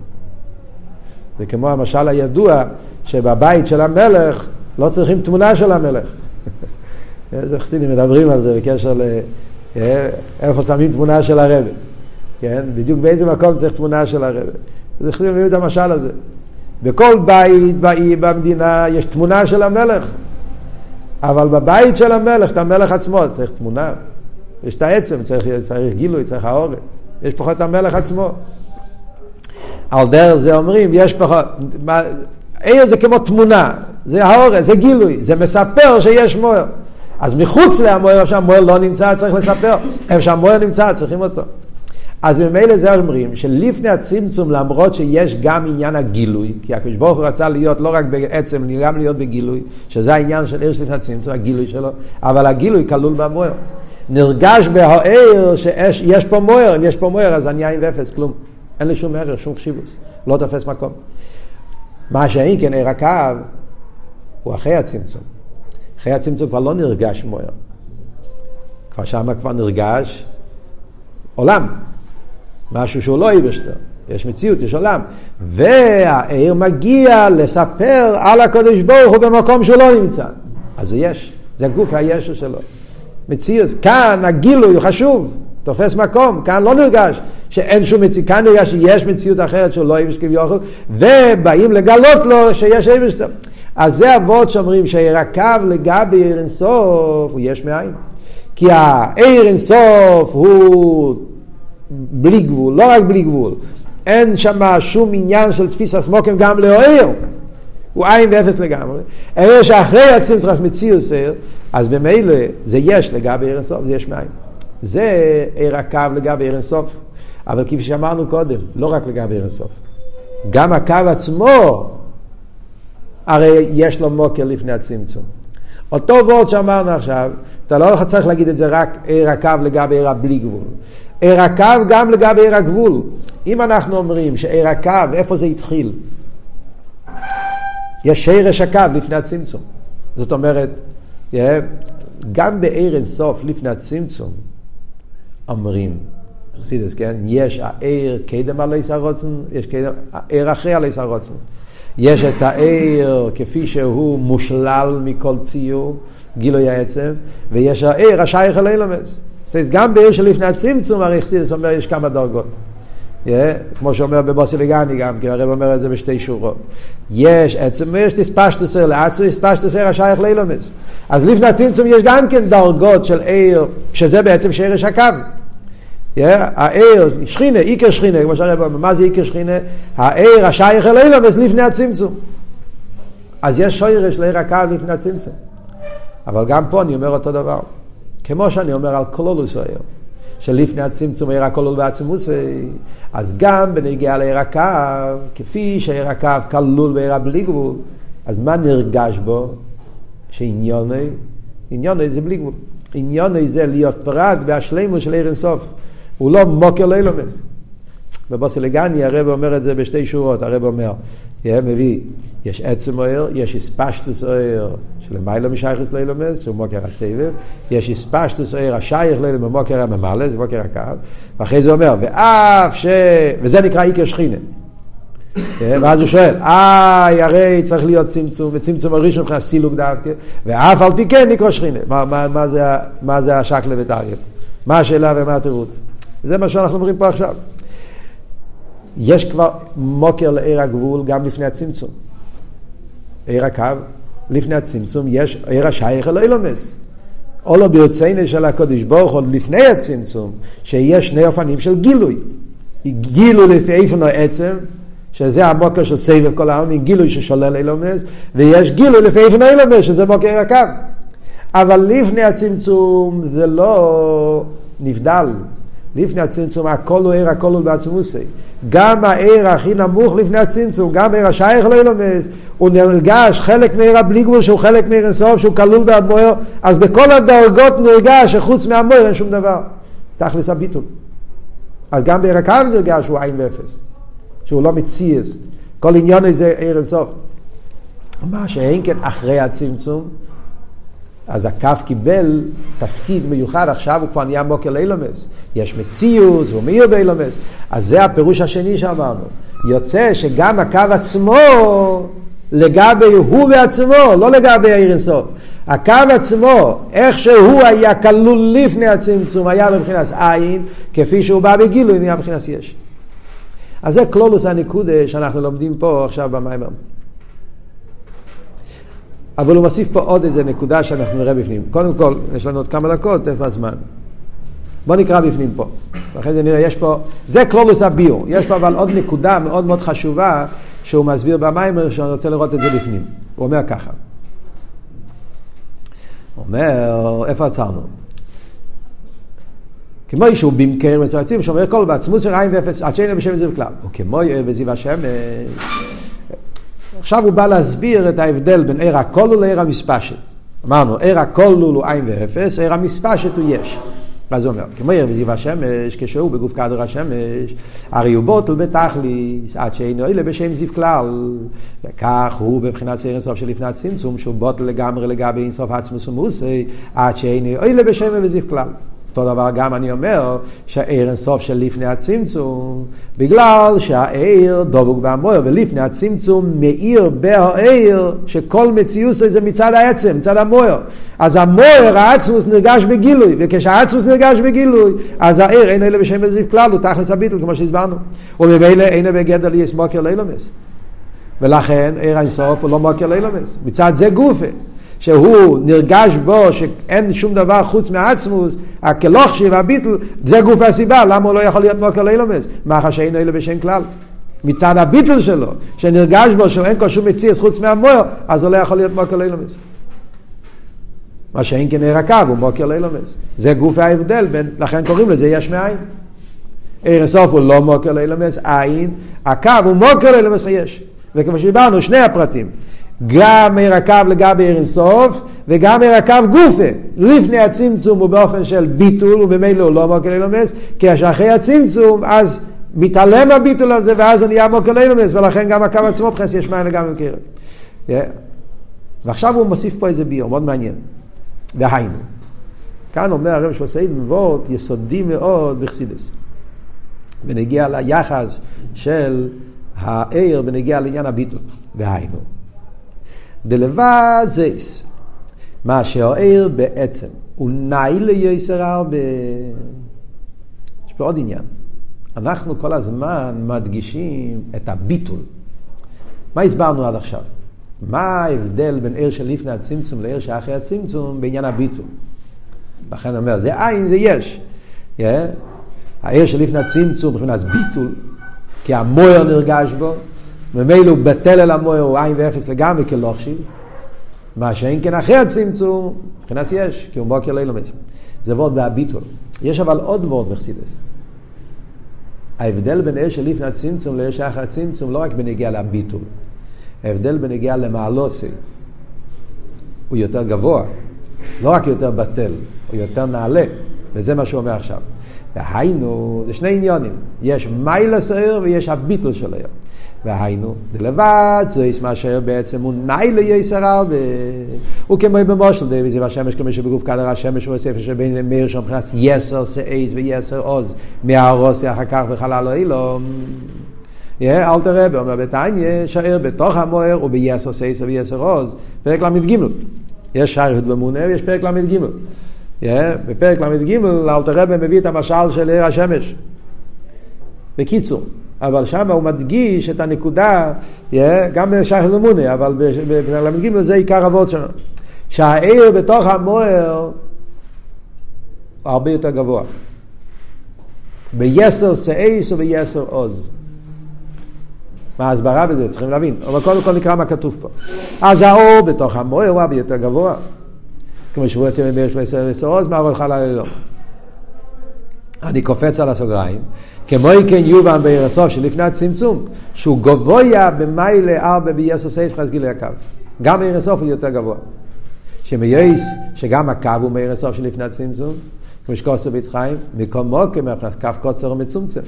זה כמו המשל הידוע, שבבית של המלך לא צריכים תמונה של המלך. איזה חסידים מדברים על זה בקשר ל... איפה שמים תמונה של הרבי, כן? בדיוק באיזה מקום צריך תמונה של הרבי. אז אנחנו מבינים את המשל הזה. בכל בית במדינה יש תמונה של המלך, אבל בבית של המלך, את המלך עצמו צריך תמונה, יש את העצם, צריך, צריך גילוי, צריך האורן, יש פחות את המלך עצמו. על דרך זה אומרים, יש פחות, מה, אי זה כמו תמונה, זה האורן, זה גילוי, זה מספר שיש מוער. אז מחוץ להמוער, איפה שהמוער לא נמצא, צריך לספר. איפה שהמוער נמצא, צריכים אותו. אז ממילא זה אומרים, שלפני הצמצום, למרות שיש גם עניין הגילוי, כי הקדוש ברוך הוא רצה להיות לא רק בעצם, גם להיות בגילוי, שזה העניין של עיר שלפני הצמצום, הגילוי שלו, אבל הגילוי כלול במוער. נרגש בהעיר שיש פה מוער, אם יש פה מוער, אז אני עין ואפס, כלום. אין לי שום ערך, שום חשיבוס, לא תופס מקום. מה שהיא כן עיר הקו, הוא אחרי הצמצום. אחרי הצמצום כבר לא נרגש מוער. כבר שמה כבר נרגש עולם. משהו שהוא לא יבשתר. יש מציאות, יש עולם. והעיר מגיע לספר על הקדוש ברוך הוא במקום שהוא לא נמצא. אז הוא יש. זה הגוף הישו שלו. מציאות. כאן הגילוי הוא חשוב. תופס מקום. כאן לא נרגש. שאין שום מציאות. כאן נרגש שיש מציאות אחרת שהוא לא יבשתר. ובאים לגלות לו שיש יבשתר. אז זה אבות שאומרים שהרקב לגבי עיר אינסוף הוא יש מאין. כי העיר אינסוף הוא בלי גבול, לא רק בלי גבול. אין שם שום עניין של תפיס הסמוקים גם להעיר. הוא עין ואפס לגמרי. העיר שאחרי הצמצום מציאוס עיר, אז במילא זה יש לגבי עיר אינסוף, זה יש מאין. זה הרקב לגבי עיר אינסוף. אבל כפי שאמרנו קודם, לא רק לגבי עיר אינסוף. גם הקו עצמו הרי יש לו מוקר לפני הצמצום. אותו וורד שאמרנו עכשיו, אתה לא צריך להגיד את זה רק עיר הקו לגבי עיר הבלי גבול. עיר הקו גם לגבי עיר הגבול. אם אנחנו אומרים שעיר הקו, איפה זה התחיל? יש שרש הקו לפני הצמצום. זאת אומרת, גם בעיר אינסוף לפני הצמצום, אומרים, חסידס, כן? יש העיר קדם עלי סרוצן, יש עיר אחרי עלי סרוצן. יש את העיר כפי שהוא מושלל מכל ציור, גילוי העצם, ויש העיר השייך אל אילומס. זאת אומרת, גם בעיר שלפני הצמצום, הרי חסידס אומר, יש כמה דרגות. Yeah, כמו שאומר בבוסי לגני גם, כי הרב אומר את זה בשתי שורות. יש עצם ויש תספשטוס עיר, לעצו תספשטוס עיר השייך אל אילומס. אז לפני הצמצום יש גם כן דרגות של עיר, שזה בעצם שרש הקו. העיר, שכינה, עיקר שכינה, כמו שהרב אומר, מה זה עיקר שכינה? העיר, השייך אל אילומס לפני הצמצום. אז יש שורש לעיר הקו לפני הצמצום. אבל גם פה אני אומר אותו דבר. כמו שאני אומר על כלולוס העיר, שלפני הצמצום העיר הכלול בעצמוס, אז גם בנגיעה לעיר הקו, כפי שהעיר הקו כלול בעיר הבלי גבול, אז מה נרגש בו? שעניוני, עניוני זה בלי גבול. עניוני זה להיות פרט והשלימות של עיר אינסוף. הוא לא מוקר לאילומס. בבוסי לגני הרב אומר את זה בשתי שורות. הרב אומר, יהיה מביא, יש עצם עיר, יש הספשטוס עיר, שלמיילא משייכס לאילומס, שהוא מוקר הסבב, יש הספשטוס עיר, השייך לאילומס, מוקר הממלא, זה מוקר הקו, ואחרי זה אומר, ואף ש... וזה נקרא עיקר שכינה. ואז הוא שואל, איי, הרי צריך להיות צמצום, וצמצום הראשון מבחינת סילוק דווקא, ואף על פי כן נקרא שכינה. מה, מה, מה זה, מה זה השקלה ותאריב? מה השאלה ומה התירוץ? זה מה שאנחנו אומרים פה עכשיו. יש כבר מוקר לעיר הגבול גם לפני הצמצום. עיר הקו, לפני הצמצום, יש עיר השייך אל אילומס. או לא ברציינו של הקדוש ברוך הוא לפני הצמצום, שיש שני אופנים של גילוי. גילוי לפי איפנו עצם, שזה המוקר של סבב כל העלמין, גילוי ששולל אילומס, ויש גילוי לפי איפנו אילומס, שזה מוקר עיר הקו. אבל לפני הצמצום זה לא נבדל. לפני הצמצום, הכל הוא עיר, הכל הוא בעצמוסי. גם העיר הכי נמוך לפני הצמצום, גם העיר השייך לאילומס, הוא נרגש חלק מהעיר הבלי גבול, שהוא חלק מהעיר אינסוף, שהוא כלול במוער, אז בכל הדרגות נרגש שחוץ מהמוער אין שום דבר. תכלס הביטול. אז גם בעיר הקו נרגש שהוא עין ואפס, שהוא לא מציאס. כל עניין הזה עיר אינסוף. מה שאין כן אחרי הצמצום, אז הקו קיבל תפקיד מיוחד, עכשיו הוא כבר נהיה מוקר לאילומס. יש מציאות, הוא מאיר באילומס. אז זה הפירוש השני שאמרנו. יוצא שגם הקו עצמו, לגבי הוא בעצמו, לא לגבי העיר אינסוף. הקו עצמו, איך שהוא היה כלול לפני הצמצום, היה מבחינת עין, כפי שהוא בא בגילוי, נהיה מבחינת יש. אז זה כלולוס הנקודה שאנחנו לומדים פה עכשיו במאמר. אבל הוא מוסיף פה עוד איזה נקודה שאנחנו נראה בפנים. קודם כל, יש לנו עוד כמה דקות, איפה הזמן. בוא נקרא בפנים פה. ואחרי זה נראה, יש פה, זה כלולוס הביור. יש פה אבל עוד נקודה מאוד מאוד חשובה, שהוא מסביר במיימר, שאני רוצה לראות את זה בפנים. הוא אומר ככה. אומר, איפה עצרנו? כמו אישהו במקר מצורצים, שאומר כל בעצמות של עין ואפס, עד שאין להם בשם זיו כלל. או כמו בזיו השם. עכשיו הוא בא להסביר את ההבדל בין עיר הכלול לעיר המספשת. אמרנו, עיר הכלול הוא עין ואפס, עיר המספשת הוא יש. מה זה אומר? כמו עיר בזיו השמש, כשהוא בגוף כעדר השמש, הרי הוא בוטל בתכליס, עד שאין אלה בשם זיו כלל. וכך הוא בבחינת עיר אינסוף של לפני הצמצום, שהוא בוטל לגמרי לגבי אינסוף עצמוס ומוסי, עד שאין אלה בשם וזיו כלל. אותו דבר גם אני אומר שהעיר אינסוף של לפני הצמצום, בגלל שהעיר דבוק באמור, ולפני הצמצום מאיר בהעיר שכל מציאות זה מצד העצם, מצד המוער. אז המוער, העצמוס נרגש בגילוי, וכשהעצמוס נרגש בגילוי, אז העיר אין אלה בשם וזיו כלל, הוא תכלס הביטל כמו שהסברנו. ובאלה אין בגדר יש מוקר לא ילמס. ולכן עיר אינסוף הוא לא מוקר לא ילמס. מצד זה גופה. שהוא נרגש בו שאין שום דבר חוץ מעצמוס, הכלוך שבביטל, זה גוף הסיבה, למה הוא לא יכול להיות מוקר לא ילמס? מאחר שאינו אלה בשם כלל. מצד הביטל שלו, שנרגש בו שאין כל שום מציאס חוץ מהמוער, אז הוא לא יכול להיות מוקר לא ילמס. מה שאין כן עיר הקו, הוא מוקר לא ילמס. זה גוף ההבדל, בין, לכן קוראים לזה יש מאין. עיר הסוף הוא לא מוקר לא ילמס, עין, הקו הוא מוקר לא ילמס היש. וכמו שדיברנו, שני הפרטים. גם עיר הקו לגבי עיר אינסוף, וגם עיר הקו גופה. לפני הצמצום הוא באופן של ביטול, ובמילא הוא לא מוקר לא ילמס, כי שאחרי הצמצום, אז מתעלם הביטול הזה, ואז הוא נהיה מוקר לא ילמס, ולכן גם הקו עצמו בחס יש מאין לגמרי מקרה. Yeah. ועכשיו הוא מוסיף פה איזה ביור, מאוד מעניין. והיינו. כאן אומר הרב שפוסאיד מבואות יסודי מאוד בחסידס. ונגיע ליחס של העיר, ונגיע לעניין הביטול. והיינו. דלבד זייס, מה שהעיר בעצם, הוא נאי ליסר הרבה. יש פה עוד עניין. אנחנו כל הזמן מדגישים את הביטול. מה הסברנו עד עכשיו? מה ההבדל בין עיר של לפני הצמצום לעיר שאחרי הצמצום בעניין הביטול? לכן אני אומר, זה עין, זה יש. Yeah. העיר של לפני הצמצום, מבחינת ביטול, כי המוער נרגש בו, ומילא הוא בטל אל המוער, הוא עין ואפס לגמרי כלוכשיב, מה שאין כן אחרי הצמצום, מבחינת יש, כי הוא מוקר לא ילמס. זה וורד בהביטול. יש אבל עוד וורד בחסידס. ההבדל בין עיר של לפני הצמצום לעיר שאחרי הצמצום, לא רק בנגיע להביטול. ההבדל בנגיע למעלוסי, הוא יותר גבוה, לא רק יותר בטל, הוא יותר נעלה, וזה מה שהוא אומר עכשיו. והיינו, זה שני עניונים, יש מיילס העיר ויש הביטול של העיר. והיינו, דלבד, זה ישמע שהעיר בעצם הוא נאי ליסר הרבה. הוא כמו במושל די בזיו השמש, כמו שבגוף כדר השמש הוא ספר שבין מאיר שם מבחינת יסר סעיז ויסר עוז, מהרוסי אחר כך בחלל אילום. יא אל תראה, אומר בתניא, שהעיר בתוך המוער הוא ביסר סעיז ויסר עוז. פרק למ"ג. יש שער במונה ויש פרק למ"ג. יא, בפרק למ"ג אלתר רב מביא את המשל של עיר השמש. בקיצור, אבל שם הוא מדגיש את הנקודה, יא, גם בשער למונה, אבל למ"ג זה עיקר הוות שם. שהעיר בתוך המוער הרבה יותר גבוה. ביסר סעיס וביסר עוז. מה ההסברה בזה? צריכים להבין. אבל קודם כל נקרא מה כתוב פה. אז האור בתוך המוער הוא הרבה יותר גבוה. כמו שבוע עשרים ומאיר שבוע עשרים ועשרות, מה הולך עלה ללום? אני קופץ על הסוגריים. כמו כן יובן בעיר הסוף שלפני הצמצום, שהוא גבוה במייל ארבע בייס עושה ישפחס גילי הקו. גם בעיר הסוף הוא יותר גבוה. שמייס שגם הקו הוא בעיר הסוף שלפני הצמצום, כמו שקוסו ביצחיים, מקומו כמרחס קו קוצר ומצומצם.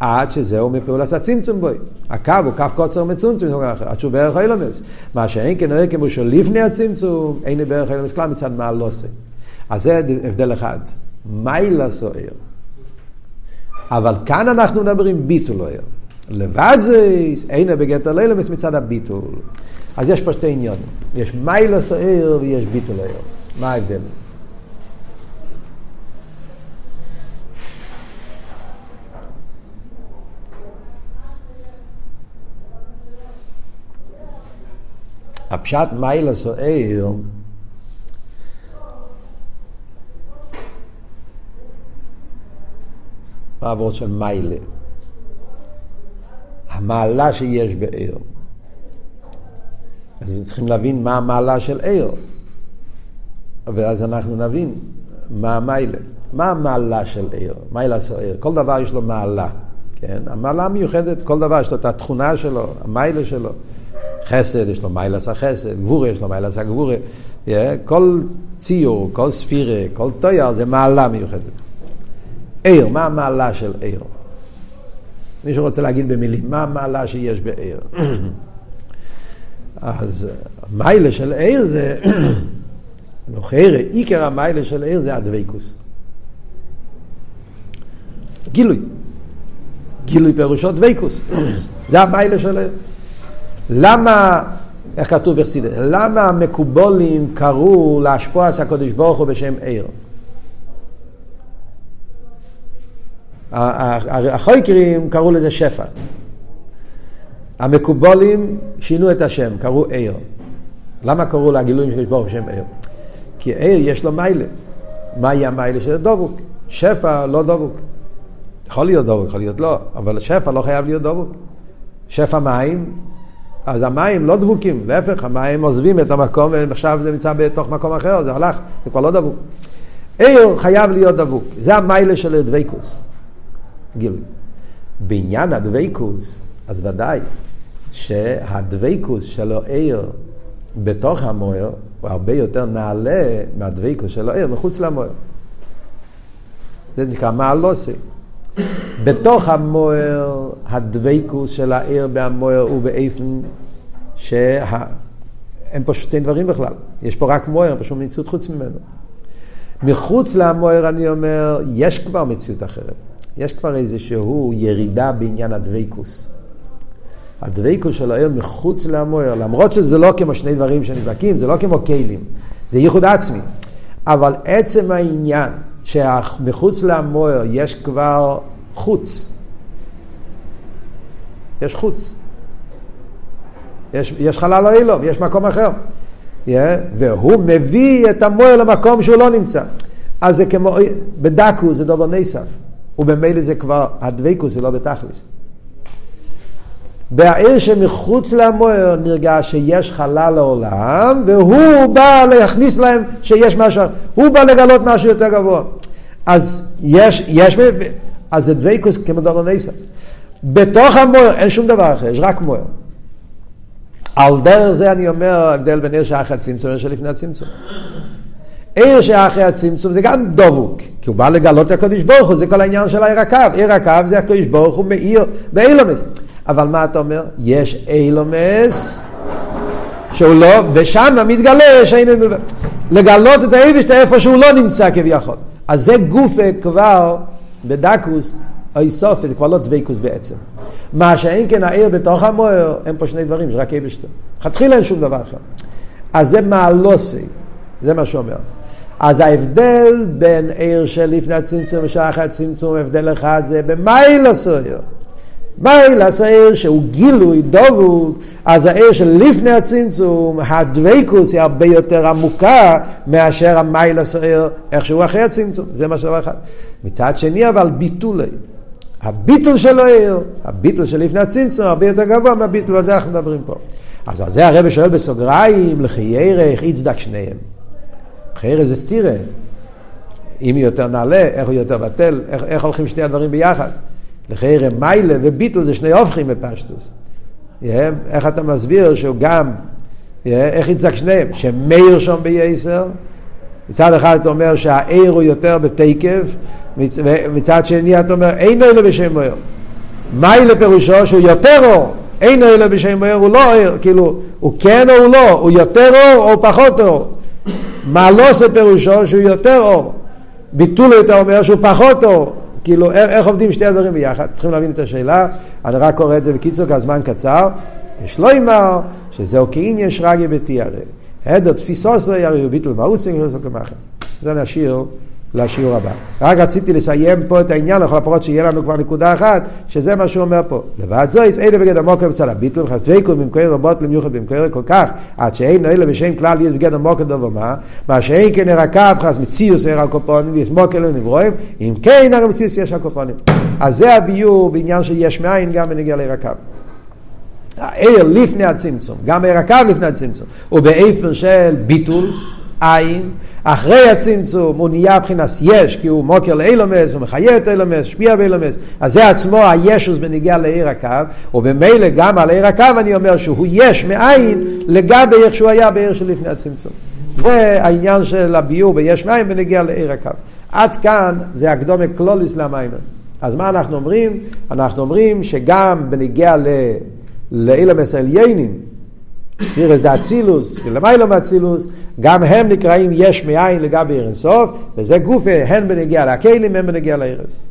עד שזהו מפעולס הצמצום בוי. הקו הוא קו קוצר מצומצם, עד שהוא בערך הילומס. מה שאין כנראה כמו שלפני הצמצום, אין בערך הילומס כלל מצד מעל לא עושה. אז זה הבדל אחד. מיילה סוער. אבל כאן אנחנו מדברים ביטול לא עיר. לבד זה אין בגטר לילומס מצד הביטול. אז יש פה שתי עניון. יש מיילה סוער ויש ביטול לא עיר. מה ההבדל? הפשט מיילה סוער מה עבורת של מיילה? המעלה שיש בעיר. אז צריכים להבין מה המעלה של עיר. ואז אנחנו נבין מה המעלה, מה המעלה של עיר, מעלה סוער. כל דבר יש לו מעלה, כן? המעלה מיוחדת, כל דבר יש לו את התכונה שלו, המעלה שלו. חסד יש לו מעלה החסד, גבורה יש לו מעלה הגבורה. כל ציור, כל ספירה, כל תואר זה מעלה מיוחדת. עיר, מה המעלה של עיר? מישהו רוצה להגיד במילים, מה המעלה שיש בעיר? אז המעלה של עיר זה... נוחר, עיקר המעלה של עיר זה הדוויקוס. גילוי. גילוי פירושו דוויקוס. זה המעלה של עיר. למה, איך כתוב בחסידות, למה המקובולים קראו להשפועס הקודש ברוך הוא בשם עיר? החוקרים קראו לזה שפע. המקובולים שינו את השם, קראו עיר. למה קראו לגילויים של הקודש ברוך הוא בשם עיר? כי עיר יש לו מיילה. מהי המיילה של דבוק? שפע לא דבוק. יכול להיות דבוק, יכול להיות לא, אבל שפע לא חייב להיות דבוק. שפע מים, אז המים לא דבוקים, להפך, המים עוזבים את המקום, ועכשיו זה נמצא בתוך מקום אחר, זה הלך, זה כבר לא דבוק. עיר חייב להיות דבוק, זה המיילה של הדוויקוס. גילוי. בעניין הדוויקוס, אז ודאי שהדוויקוס שלו עיר בתוך המוער, הוא הרבה יותר נעלה מהדוויקוס של העיר, מחוץ למוער. זה נקרא מעלוסי. בתוך המוער, הדוויקוס של העיר והמוער הוא באיפן שאין פה שתי דברים בכלל. יש פה רק מוער, פשוט מציאות חוץ ממנו. מחוץ למוער, אני אומר, יש כבר מציאות אחרת. יש כבר איזשהו ירידה בעניין הדוויקוס. הדוויקוס של העיר מחוץ למוער, למרות שזה לא כמו שני דברים שנדבקים, זה לא כמו כלים, זה ייחוד עצמי. אבל עצם העניין שמחוץ למוער יש כבר חוץ. יש חוץ. יש, יש חלל אילום, יש מקום אחר. Yeah, והוא מביא את המוער למקום שהוא לא נמצא. אז זה כמו, בדקו זה דבר נסף. ובמילא זה כבר, הדוויקוס זה לא בתכלס. בעיר שמחוץ למוער נרגע שיש חלל לעולם, והוא בא להכניס להם שיש משהו, הוא בא לגלות משהו יותר גבוה. אז יש, יש, אז זה דוויקוס כמדור הנסף. בתוך המוער אין שום דבר אחר, יש רק מוער. על דרך זה אני אומר, הבדל בין עיר שאחרי הצמצום ועיר שלפני הצמצום. עיר שאחרי הצמצום זה גם דבוק, כי הוא בא לגלות את הקדוש ברוך הוא, זה כל העניין של העיר הקו. עיר הקו זה הקדוש ברוך הוא מאיר, באילומס. אבל מה אתה אומר? יש אילומס שהוא לא, ושם מתגלה שאין לגלות את האיבש איפה שהוא לא נמצא כביכול. אז זה גוף כבר בדקוס או איסופת, זה כבר לא דוויקוס בעצם. מה שאין כן העיר בתוך המוער, אין פה שני דברים, יש רק איבשתו. חתחילה אין שום דבר אחר. אז זה מעלוסי, זה מה שאומר. אז ההבדל בין עיר של לפני הצמצום ושאחר הצמצום, הבדל אחד זה במיילוס העיר. מיילס העיר שהוא גילוי דבוק, אז העיר של לפני הצמצום, הדוויקוס היא הרבה יותר עמוקה מאשר המיילס העיר איכשהו אחרי הצמצום. זה מה שדבר אחד. מצד שני אבל ביטול העיר. הביטול של העיר, הביטול של לפני הצמצום, הרבה יותר גבוה מהביטול, על זה אנחנו מדברים פה. אז על זה הרב שואל בסוגריים, לכי ערך יצדק שניהם. לכי ערך זה סתירה. אם היא יותר נעלה, איך הוא יותר בטל, איך, איך הולכים שני הדברים ביחד. לחייר מיילה וביטול זה שני הופכים בפשטוס. איך אתה מסביר שהוא גם, איך יצג שניהם? שמאיר שם ביסר, מצד אחד אתה אומר שהאיר הוא יותר בתקף, מצד שני אתה אומר אין אלה בשם מאיר. מיילה פירושו שהוא יותר אור, אין אלה בשם מאיר הוא לא איר, כאילו הוא כן או לא, הוא יותר אור או פחות אור. מעלוס פירושו שהוא יותר אור, ביטול אתה אומר שהוא פחות אור. כאילו, איך עובדים שתי הדברים ביחד? צריכים להבין את השאלה, אני רק קורא את זה בקיצור, כי הזמן קצר. יש לו אימר, שזהו כאין יש רגי בתיארי. עד התפיסוס לא יריו ביטל מאוסים, זה נשאיר לשיעור הבא. רק רציתי לסיים פה את העניין, לכל הפרות שיהיה לנו כבר נקודה אחת, שזה מה שהוא אומר פה. לבד זו, איזה בגד עמוק למצל הביטל, חסדויקו במקורי רבות למיוחד במקורי כל כך, עד שאין אילה בשם כלל יש בגד עמוק לדובמה, מה שאין כן הרקב, חס מציוס עיר הקופונים, יסמוק אלו נברואים, אם כן הרי מציוס יש הקופונים. אז זה הביור בעניין של יש מאין גם בנגיע להירקב. העיר לפני הצמצום, גם ההירקב לפני הצמצום, ובאיפן של ביטול, אין. אחרי הצמצום הוא נהיה בחינס יש, כי הוא מוקר לאילומס, הוא מחיה את אילומס, שפיע באילומס. אז זה עצמו הישוס בנגיע לעיר הקו, ובמילא גם על עיר הקו אני אומר שהוא יש מאין לגבי איך שהוא היה בעיר שלפני הצמצום. זה העניין של הביור ביש מאין בנגיע לעיר הקו. עד כאן זה הקדומה כלוליס למיימן. אז מה אנחנו אומרים? אנחנו אומרים שגם בנגיע לאילומס אליינים, ספירס דאצילוס, למיילום אצילוס, גם הם נקראים יש מאין לגבי עיר אינסוף, וזה גוף הן בנגיע להקלים, הן בנגיע להירס.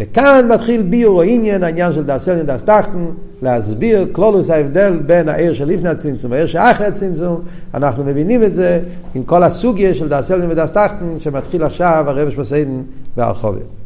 וכאן מתחיל ביור העניין, העניין של דאס אלין דאס תחתן, להסביר כלולוס ההבדל בין העיר של לפני הצמצום, העיר שאחרי הצמצום. אנחנו מבינים את זה עם כל הסוגיה של דאס אלין ודאס תחתן, שמתחיל עכשיו הרב שמסעידן והרחובים.